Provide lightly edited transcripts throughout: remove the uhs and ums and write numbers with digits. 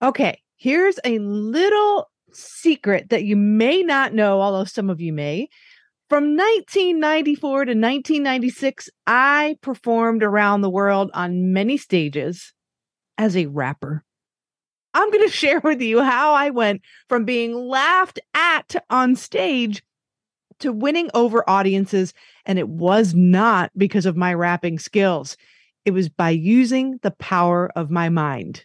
Okay, here's a little secret that you may not know, although some of you may. From 1994 to 1996, I performed around the world on many stages as a rapper. I'm going to share with you how I went from being laughed at on stage to winning over audiences. And it was not because of my rapping skills. It was by using the power of my mind.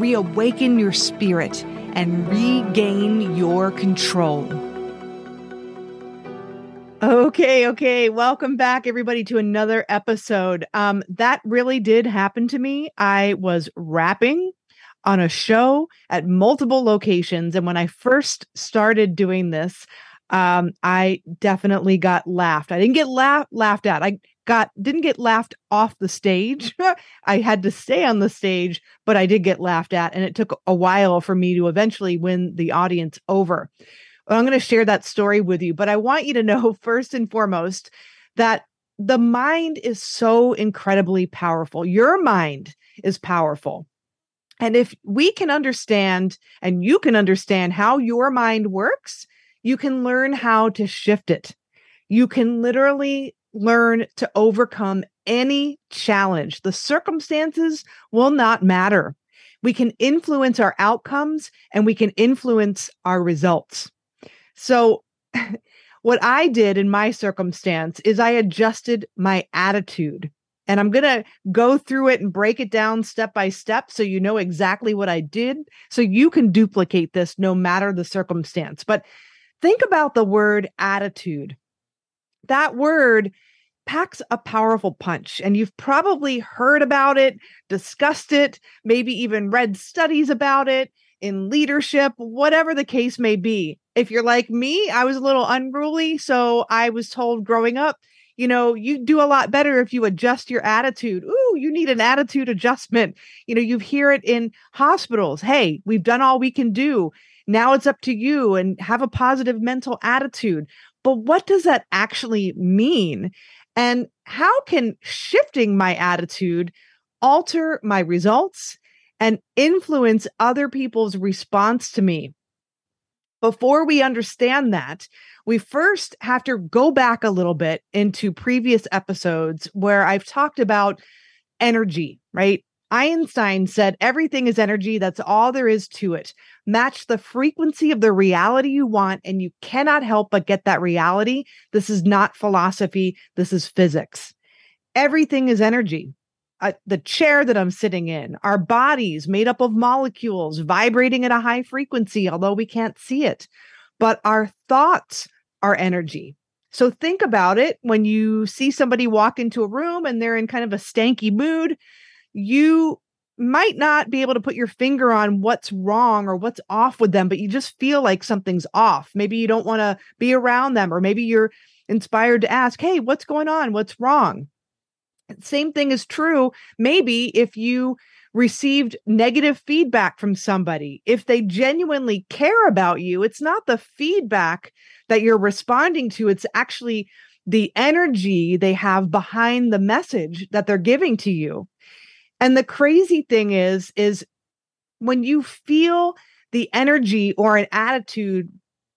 reawaken your spirit, and regain your control. Okay. Welcome back, everybody, to another episode. That really did happen to me. I was rapping on a show at multiple locations. And when I first started doing this, I definitely got laughed. I didn't get laughed at. I didn't get laughed off the stage. I had to stay on the stage, but I did get laughed at. And it took a while for me to eventually win the audience over. Well, I'm going to share that story with you. But I want you to know, first and foremost, that the mind is so incredibly powerful. Your mind is powerful. And if we can understand, and you can understand how your mind works, you can learn how to shift it. You can literally learn to overcome any challenge. The circumstances will not matter. We can influence our outcomes and we can influence our results. So what I did in my circumstance is I adjusted my attitude. And I'm going to go through it and break it down step by step so you know exactly what I did, so you can duplicate this no matter the circumstance. But think about the word attitude. That word packs a powerful punch, and you've probably heard about it, discussed it, maybe even read studies about it in leadership, whatever the case may be. If you're like me, I was a little unruly, so I was told growing up, you know, you do a lot better if you adjust your attitude. Ooh, you need an attitude adjustment. You know, you hear it in hospitals. Hey, we've done all we can do. Now it's up to you, and have a positive mental attitude. But what does that actually mean? And how can shifting my attitude alter my results and influence other people's response to me? Before we understand that, we first have to go back a little bit into previous episodes where I've talked about energy, right? Einstein said, everything is energy. That's all there is to it. Match the frequency of the reality you want, and you cannot help but get that reality. This is not philosophy. This is physics. Everything is energy. The chair that I'm sitting in, our bodies made up of molecules vibrating at a high frequency, although we can't see it. But our thoughts are energy. So think about it. When you see somebody walk into a room and they're in kind of a stanky mood, you might not be able to put your finger on what's wrong or what's off with them, but you just feel like something's off. Maybe you don't want to be around them, or maybe you're inspired to ask, hey, what's going on? What's wrong? Same thing is true. Maybe if you received negative feedback from somebody, if they genuinely care about you, it's not the feedback that you're responding to. It's actually the energy they have behind the message that they're giving to you. And the crazy thing is when you feel the energy or an attitude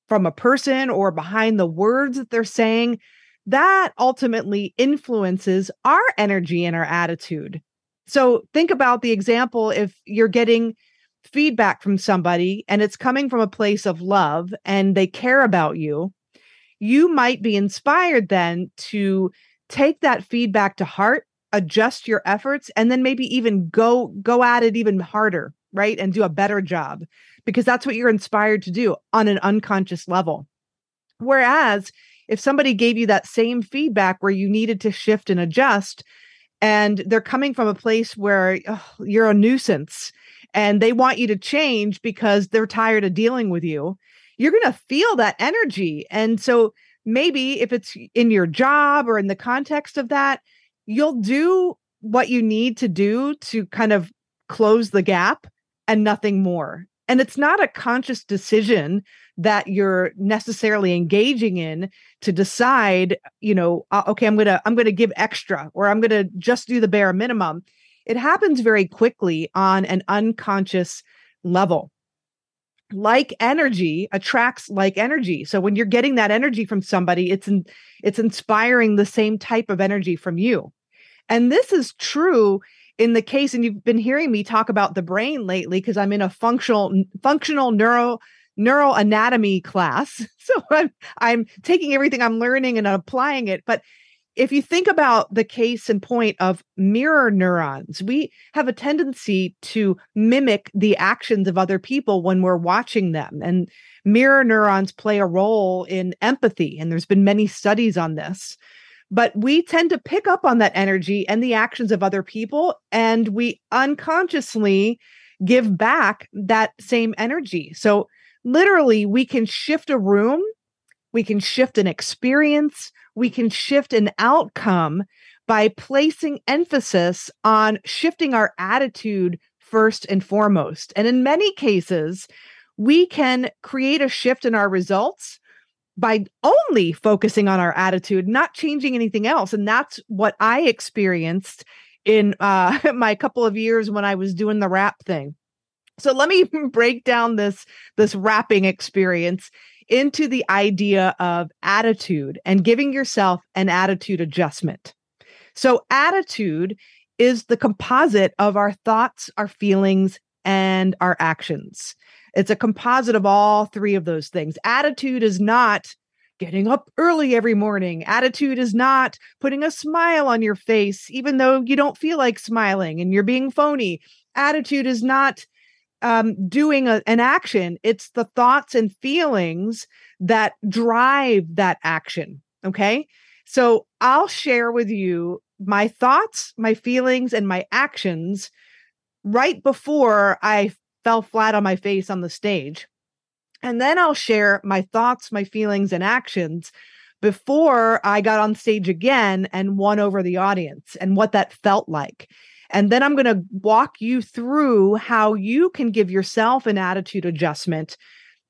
from a person or behind the words that they're saying, that ultimately influences our energy and our attitude. So think about the example, if you're getting feedback from somebody and it's coming from a place of love and they care about you, you might be inspired then to take that feedback to heart, adjust your efforts, and then maybe even go at it even harder, right? And do a better job, because that's what you're inspired to do on an unconscious level. Whereas if somebody gave you that same feedback where you needed to shift and adjust, and they're coming from a place where you're a nuisance and they want you to change because they're tired of dealing with you, you're going to feel that energy. And so maybe if it's in your job or in the context of that, you'll do what you need to do to kind of close the gap and nothing more. And it's not a conscious decision that you're necessarily engaging in to decide, you know, okay, I'm going to give extra, or I'm going to just do the bare minimum. It happens very quickly on an unconscious level. Like energy attracts like energy. So when you're getting that energy from somebody, it's inspiring the same type of energy from you. And this is true in the case, and you've been hearing me talk about the brain lately because I'm in a functional neuroanatomy class. So I'm taking everything I'm learning and applying it. But if you think about the case in point of mirror neurons, we have a tendency to mimic the actions of other people when we're watching them. And mirror neurons play a role in empathy, and there's been many studies on this. But we tend to pick up on that energy and the actions of other people, and we unconsciously give back that same energy. So literally, we can shift a room, we can shift an experience, we can shift an outcome by placing emphasis on shifting our attitude first and foremost. And in many cases, we can create a shift in our results by only focusing on our attitude, not changing anything else. And that's what I experienced in my couple of years when I was doing the rap thing. So let me break down this rapping experience into the idea of attitude and giving yourself an attitude adjustment. So attitude is the composite of our thoughts, our feelings, and our actions. It's a composite of all three of those things. Attitude is not getting up early every morning. Attitude is not putting a smile on your face, even though you don't feel like smiling and you're being phony. Attitude is not doing an action. It's the thoughts and feelings that drive that action. Okay. So I'll share with you my thoughts, my feelings, and my actions right before I fell flat on my face on the stage. And then I'll share my thoughts, my feelings, and actions before I got on stage again and won over the audience and what that felt like. And then I'm going to walk you through how you can give yourself an attitude adjustment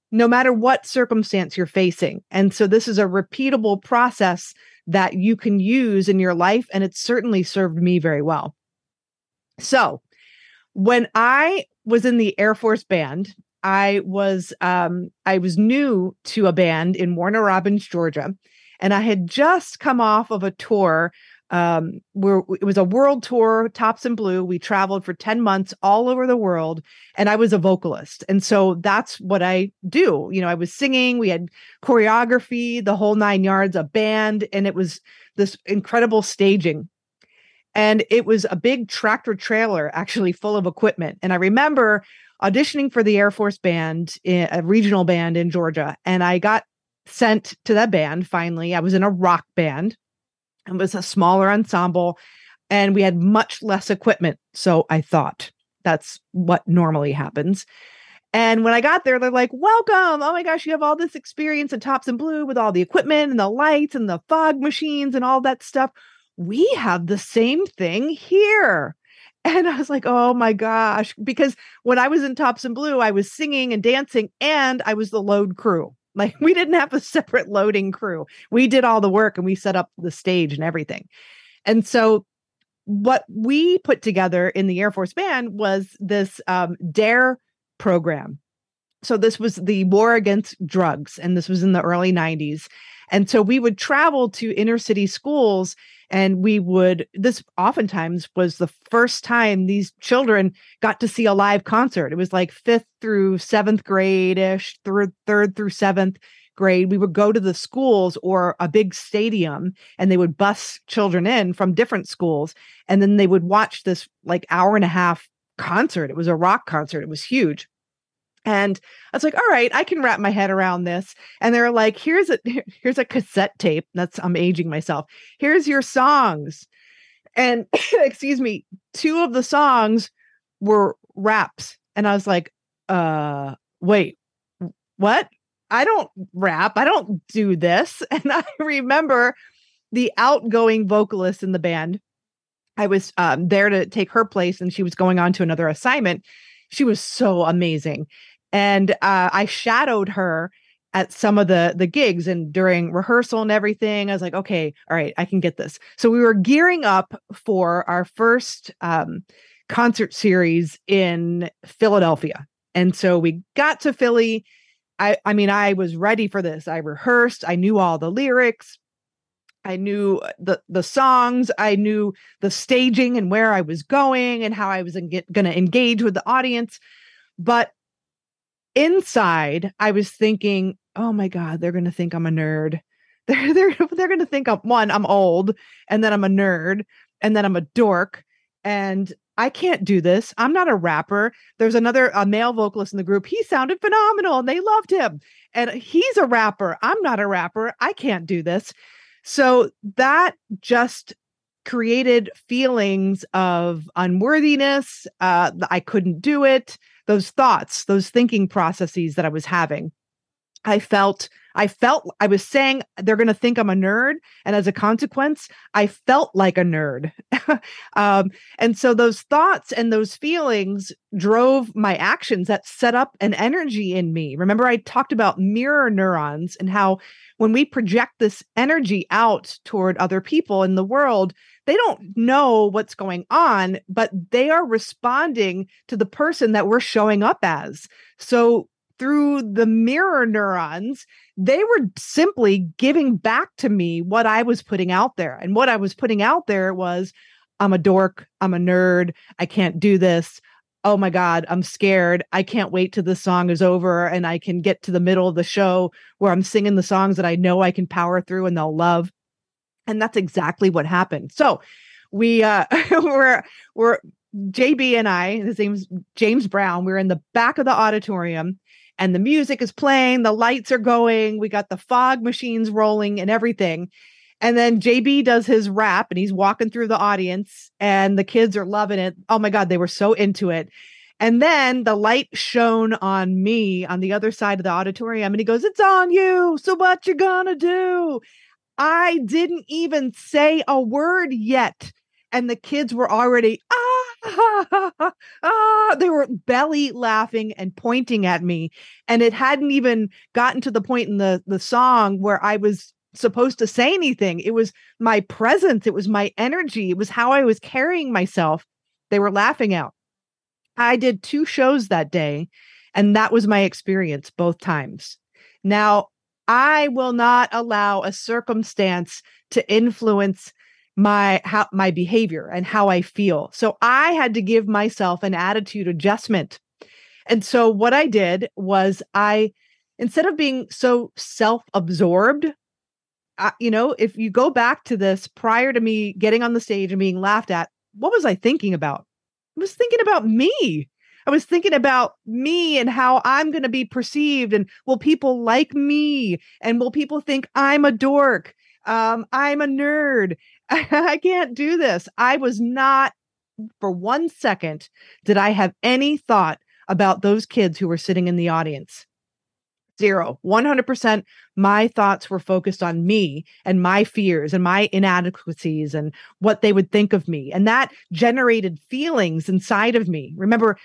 no matter what circumstance you're facing. And so this is a repeatable process that you can use in your life. And it certainly served me very well. So when I was in the Air Force Band, I was new to a band in Warner Robins, Georgia, and I had just come off of a tour where it was a world tour, Tops and Blue. We traveled for 10 months all over the world, and I was a vocalist. And so that's what I do. You know, I was singing, we had choreography, the whole nine yards, a band, and it was this incredible staging. And it was a big tractor trailer actually full of equipment. And I remember auditioning for the Air Force Band, a regional band in Georgia. And I got sent to that band finally. I was in a rock band. It was a smaller ensemble and we had much less equipment. So I thought that's what normally happens. And when I got there, they're like, welcome. Oh my gosh, you have all this experience at Tops and Blue with all the equipment and the lights and the fog machines and all that stuff. We have the same thing here. And I was like, oh my gosh, because when I was in Tops and Blue, I was singing and dancing and I was the load crew. Like we didn't have a separate loading crew. We did all the work and we set up the stage and everything. And so what we put together in the Air Force Band was this D.A.R.E. program. So this was the war against drugs, and this was in the early 90s. And so we would travel to inner city schools, and this oftentimes was the first time these children got to see a live concert. It was like 5th through 7th grade-ish, third through 7th grade. We would go to the schools or a big stadium, and they would bus children in from different schools. And then they would watch this like hour and a half concert. It was a rock concert. It was huge. And I was like, all right, I can wrap my head around this. And they're like, here's a cassette tape. I'm aging myself. Here's your songs. And excuse me, two of the songs were raps. And I was like, wait, what? I don't rap. I don't do this. And I remember the outgoing vocalist in the band. I was there to take her place, and she was going on to another assignment. She was so amazing. And I shadowed her at some of the gigs and during rehearsal and everything. I was like, okay, all right, I can get this. So we were gearing up for our first concert series in Philadelphia. And so we got to Philly. I mean, I was ready for this. I rehearsed. I knew all the lyrics. I knew the songs. I knew the staging and where I was going and how I was going to engage with the audience. But inside, I was thinking, oh my God, they're going to think I'm a nerd. They're going to think I'm old, and then I'm a nerd, and then I'm a dork, and I can't do this. I'm not a rapper. There's a male vocalist in the group. He sounded phenomenal and they loved him. And he's a rapper. I'm not a rapper. I can't do this. So that just created feelings of unworthiness. I couldn't do it. Those thoughts, those thinking processes that I was having. I felt I was saying they're going to think I'm a nerd. And as a consequence, I felt like a nerd. And so those thoughts and those feelings drove my actions that set up an energy in me. Remember, I talked about mirror neurons and how when we project this energy out toward other people in the world, they don't know what's going on, but they are responding to the person that we're showing up as. So through the mirror neurons, they were simply giving back to me what I was putting out there. And what I was putting out there was, I'm a dork, I'm a nerd, I can't do this. Oh my God, I'm scared. I can't wait till this song is over and I can get to the middle of the show where I'm singing the songs that I know I can power through and they'll love. And that's exactly what happened. So we were JB and I, his name's James Brown, we're in the back of the auditorium. And the music is playing, the lights are going, we got the fog machines rolling and everything. And then JB does his rap and he's walking through the audience and the kids are loving it. Oh my God, they were so into it. And then the light shone on me on the other side of the auditorium and he goes, "It's on you, so what you gonna do?" I didn't even say a word yet. And the kids were already, they were belly laughing and pointing at me. And it hadn't even gotten to the point in the song where I was supposed to say anything. It was my presence. It was my energy. It was how I was carrying myself. They were laughing out. I did 2 shows that day. And that was my experience both times. Now, I will not allow a circumstance to influence my behavior and how I feel. So I had to give myself an attitude adjustment. And so what I did was instead of being so self-absorbed, if you go back to this prior to me getting on the stage and being laughed at, what was I thinking about? I was thinking about me. I was thinking about me and how I'm going to be perceived. And will people like me? And will people think I'm a dork? I'm a nerd. I can't do this. I was not, for one second, did I have any thought about those kids who were sitting in the audience. 0, 100%. My thoughts were focused on me and my fears and my inadequacies and what they would think of me. And that generated feelings inside of me. Remember,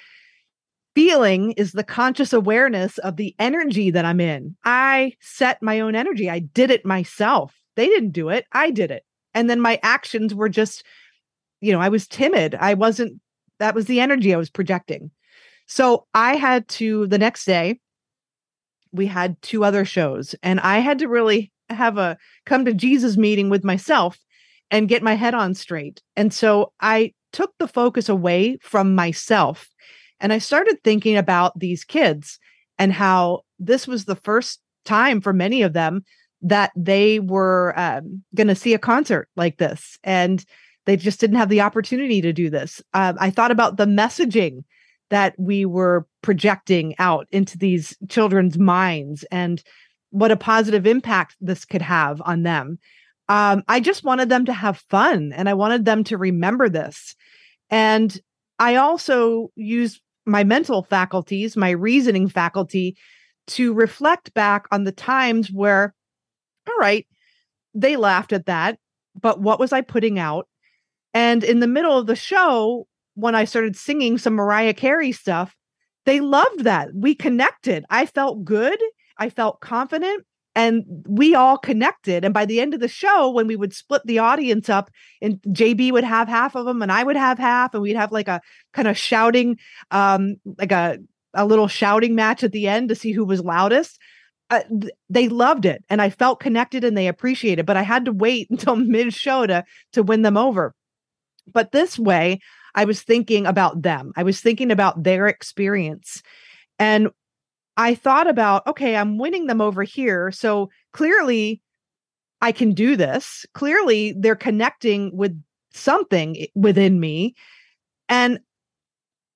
feeling is the conscious awareness of the energy that I'm in. I set my own energy. I did it myself. They didn't do it. I did it. And then my actions were just, I was timid. That was the energy I was projecting. So I had to, the next day, we had 2 other shows and I had to really have a come to Jesus meeting with myself and get my head on straight. And so I took the focus away from myself and I started thinking about these kids and how this was the first time for many of them that they were going to see a concert like this. And they just didn't have the opportunity to do this. I thought about the messaging that we were projecting out into these children's minds and what a positive impact this could have on them. I just wanted them to have fun and I wanted them to remember this. And I also used my mental faculties, my reasoning faculty, to reflect back on the times where, all right, they laughed at that, but what was I putting out? And in the middle of the show, when I started singing some Mariah Carey stuff, they loved that. We connected. I felt good. I felt confident. And we all connected. And by the end of the show, when we would split the audience up, and JB would have half of them and I would have half, and we'd have like a kind of shouting, like a little shouting match at the end to see who was loudest. They loved it. And I felt connected and they appreciated it. But I had to wait until mid-show to win them over. But this way, I was thinking about them. I was thinking about their experience. And I thought about, okay, I'm winning them over here. So clearly I can do this. Clearly they're connecting with something within me. And,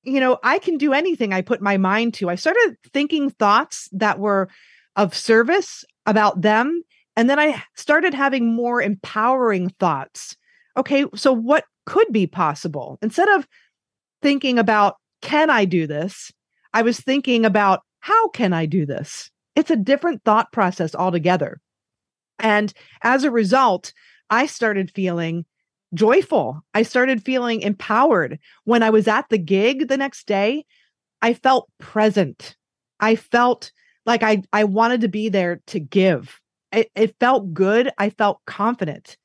you know, I can do anything I put my mind to. I started thinking thoughts that were of service about them. And then I started having more empowering thoughts. Okay, so what could be possible? Instead of thinking about, can I do this? I was thinking about, how can I do this? It's a different thought process altogether. And as a result, I started feeling joyful. I started feeling empowered. When I was at the gig the next day, I felt present. I felt like I wanted to be there to give. It felt good. I felt confident.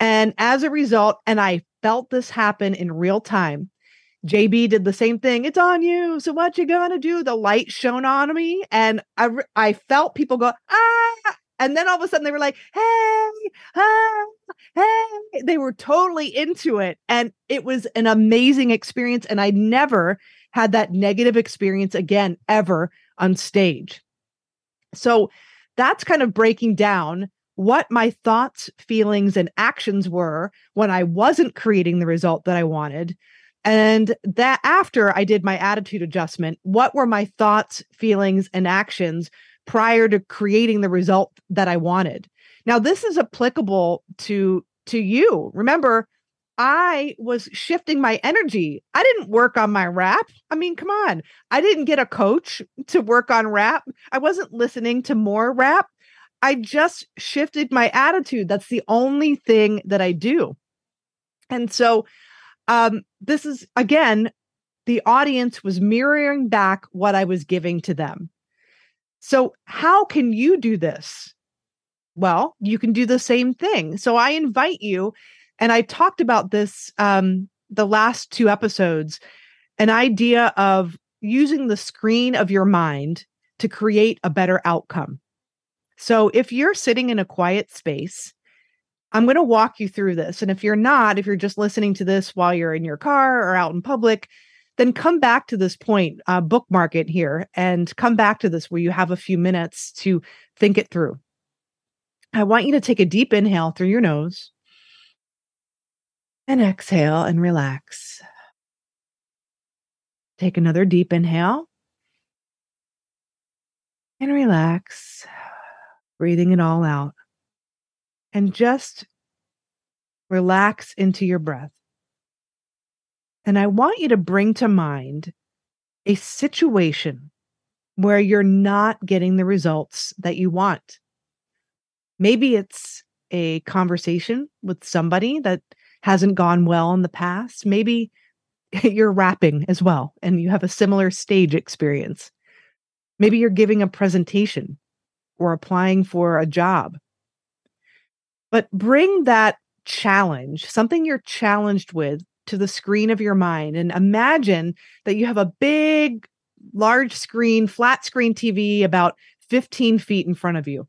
And as a result, and I felt this happen in real time, JB did the same thing. It's on you. So what you gonna do? The light shone on me, and I felt people go, ah, and then all of a sudden they were like, hey, ah, hey. They were totally into it, and it was an amazing experience. And I never had that negative experience again, ever on stage. So that's kind of breaking down what my thoughts, feelings, and actions were when I wasn't creating the result that I wanted. And that after I did my attitude adjustment, what were my thoughts, feelings, and actions prior to creating the result that I wanted? Now, this is applicable to you. Remember, I was shifting my energy. I didn't work on my rap. I mean, come on. I didn't get a coach to work on rap. I wasn't listening to more rap. I just shifted my attitude. That's the only thing that I do. And so this is, again, the audience was mirroring back what I was giving to them. So how can you do this? Well, you can do the same thing. So I invite you, and I talked about this the last two episodes, an idea of using the screen of your mind to create a better outcome. So if you're sitting in a quiet space, I'm going to walk you through this. And if you're not, if you're just listening to this while you're in your car or out in public, then come back to this point, bookmark it here, and come back to this where you have a few minutes to think it through. I want you to take a deep inhale through your nose and exhale and relax. Take another deep inhale and relax, breathing it all out. And just relax into your breath. And I want you to bring to mind a situation where you're not getting the results that you want. Maybe it's a conversation with somebody that hasn't gone well in the past. Maybe you're rapping as well, and you have a similar stage experience. Maybe you're giving a presentation or applying for a job. But bring that challenge, something you're challenged with, to the screen of your mind, and imagine that you have a big, large screen, flat screen TV about 15 feet in front of you.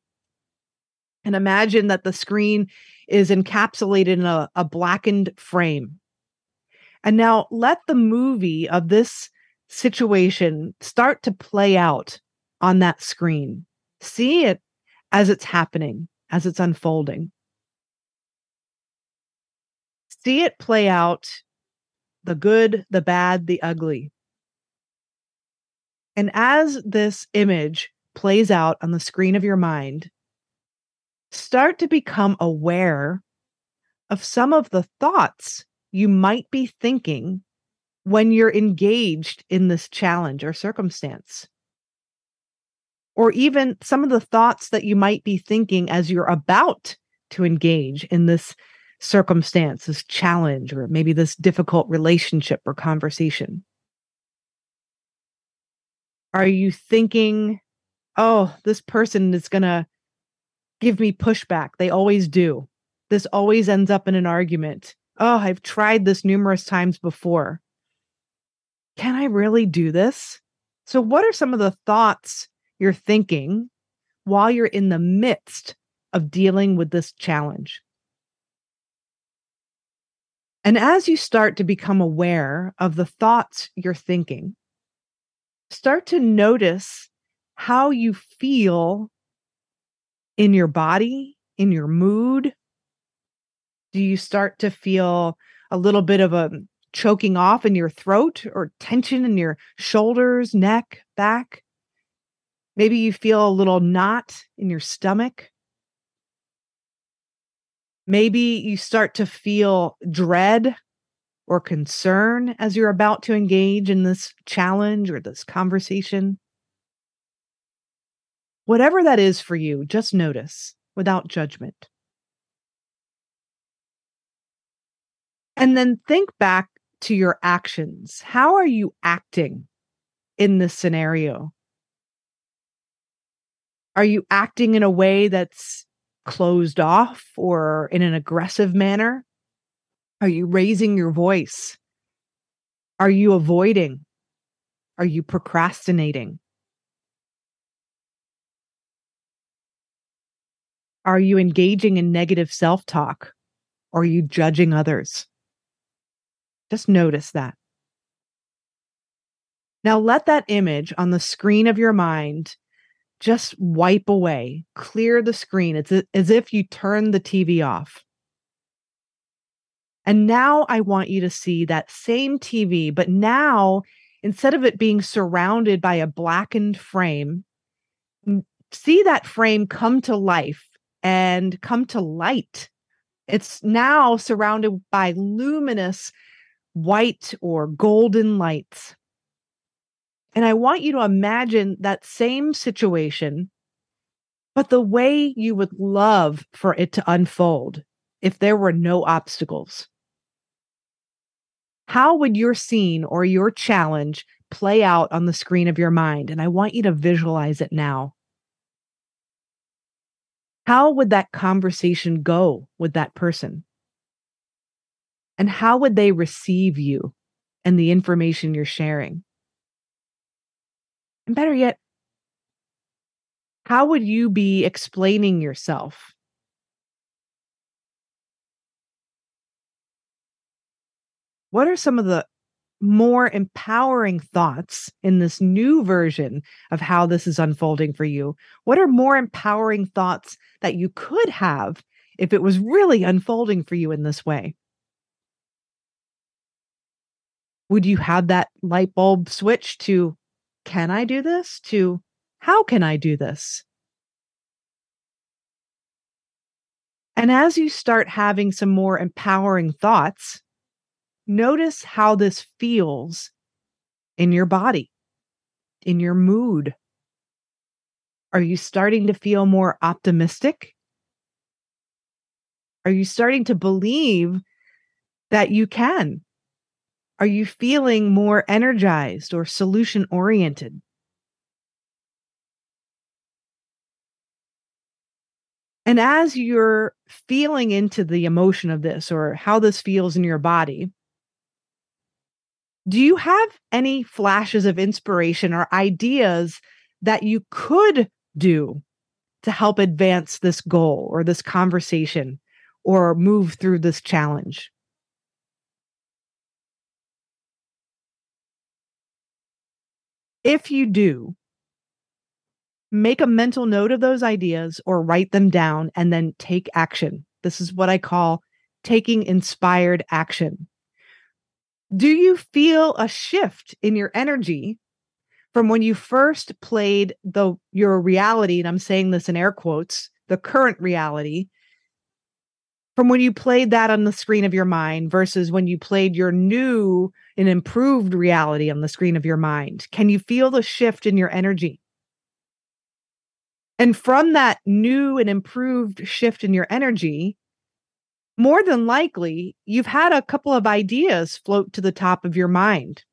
And imagine that the screen is encapsulated in a blackened frame. And now let the movie of this situation start to play out on that screen. See it as it's happening, as it's unfolding. See it play out, the good, the bad, the ugly. And as this image plays out on the screen of your mind, start to become aware of some of the thoughts you might be thinking when you're engaged in this challenge or circumstance, or even some of the thoughts that you might be thinking as you're about to engage in this circumstance, this challenge, or maybe this difficult relationship or conversation. Are you thinking, oh, this person is going to give me pushback? They always do. This always ends up in an argument. Oh, I've tried this numerous times before. Can I really do this? So what are some of the thoughts you're thinking while you're in the midst of dealing with this challenge? And as you start to become aware of the thoughts you're thinking, start to notice how you feel in your body, in your mood. Do you start to feel a little bit of a choking off in your throat or tension in your shoulders, neck, back? Maybe you feel a little knot in your stomach. Maybe you start to feel dread or concern as you're about to engage in this challenge or this conversation. Whatever that is for you, just notice without judgment. And then think back to your actions. How are you acting in this scenario? Are you acting in a way that's closed off or in an aggressive manner? Are you raising your voice? Are you avoiding? Are you procrastinating? Are you engaging in negative self-talk? Or are you judging others? Just notice that. Now let that image on the screen of your mind just wipe away, clear the screen. It's as if you turn the TV off. And now I want you to see that same TV, but now instead of it being surrounded by a blackened frame, see that frame come to life and come to light. It's now surrounded by luminous white or golden lights. And I want you to imagine that same situation, but the way you would love for it to unfold if there were no obstacles. How would your scene or your challenge play out on the screen of your mind? And I want you to visualize it now. How would that conversation go with that person? And how would they receive you and the information you're sharing? And better yet, how would you be explaining yourself? What are some of the more empowering thoughts in this new version of how this is unfolding for you? What are more empowering thoughts that you could have if it was really unfolding for you in this way? Would you have that light bulb switch to, can I do this? To, how can I do this? And as you start having some more empowering thoughts, notice how this feels in your body, in your mood. Are you starting to feel more optimistic? Are you starting to believe that you can? Are you feeling more energized or solution-oriented? And as you're feeling into the emotion of this or how this feels in your body, do you have any flashes of inspiration or ideas that you could do to help advance this goal or this conversation or move through this challenge? If you do, make a mental note of those ideas or write them down and then take action. This is what I call taking inspired action. Do you feel a shift in your energy from when you first played your reality, and I'm saying this in air quotes, the current reality, from when you played that on the screen of your mind versus when you played your new and improved reality on the screen of your mind? Can you feel the shift in your energy? And from that new and improved shift in your energy, more than likely, you've had a couple of ideas float to the top of your mind.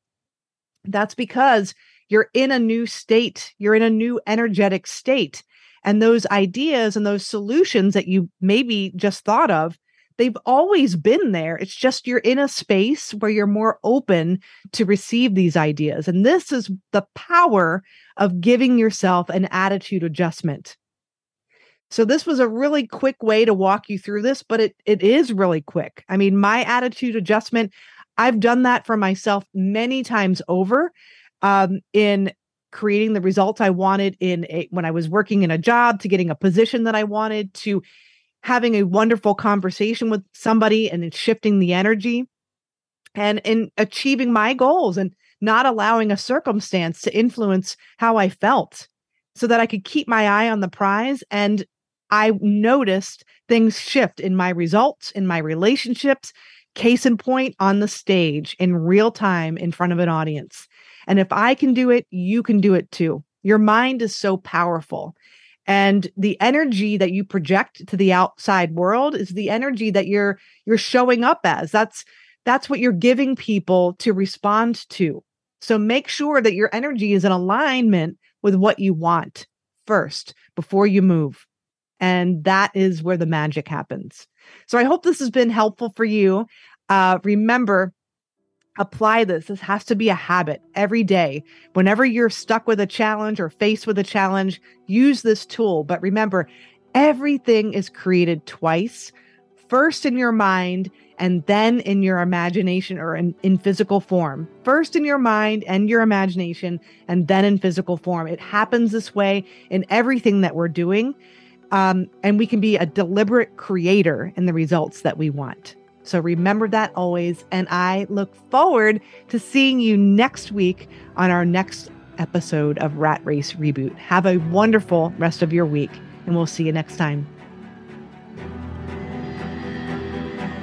That's because you're in a new state. You're in a new energetic state. And those ideas and those solutions that you maybe just thought of, they've always been there. It's just you're in a space where you're more open to receive these ideas. And this is the power of giving yourself an attitude adjustment. So this was a really quick way to walk you through this, but it is really quick. I mean, my attitude adjustment, I've done that for myself many times over in creating the results I wanted when I was working in a job, to getting a position that I wanted, to having a wonderful conversation with somebody and then shifting the energy and in achieving my goals and not allowing a circumstance to influence how I felt so that I could keep my eye on the prize. And I noticed things shift in my results, in my relationships, case in point, on the stage in real time in front of an audience. And if I can do it, you can do it too. Your mind is so powerful. And the energy that you project to the outside world is the energy that you're showing up as. That's what you're giving people to respond to. So make sure that your energy is in alignment with what you want first before you move. And that is where the magic happens. So I hope this has been helpful for you. Remember, apply this. This has to be a habit every day. Whenever you're stuck with a challenge or faced with a challenge, use this tool. But remember, everything is created twice, first in your mind and then in your imagination, or in physical form. First in your mind and your imagination, and then in physical form. It happens this way in everything that we're doing. And we can be a deliberate creator in the results that we want. So remember that always. And I look forward to seeing you next week on our next episode of Rat Race Reboot. Have a wonderful rest of your week, and we'll see you next time.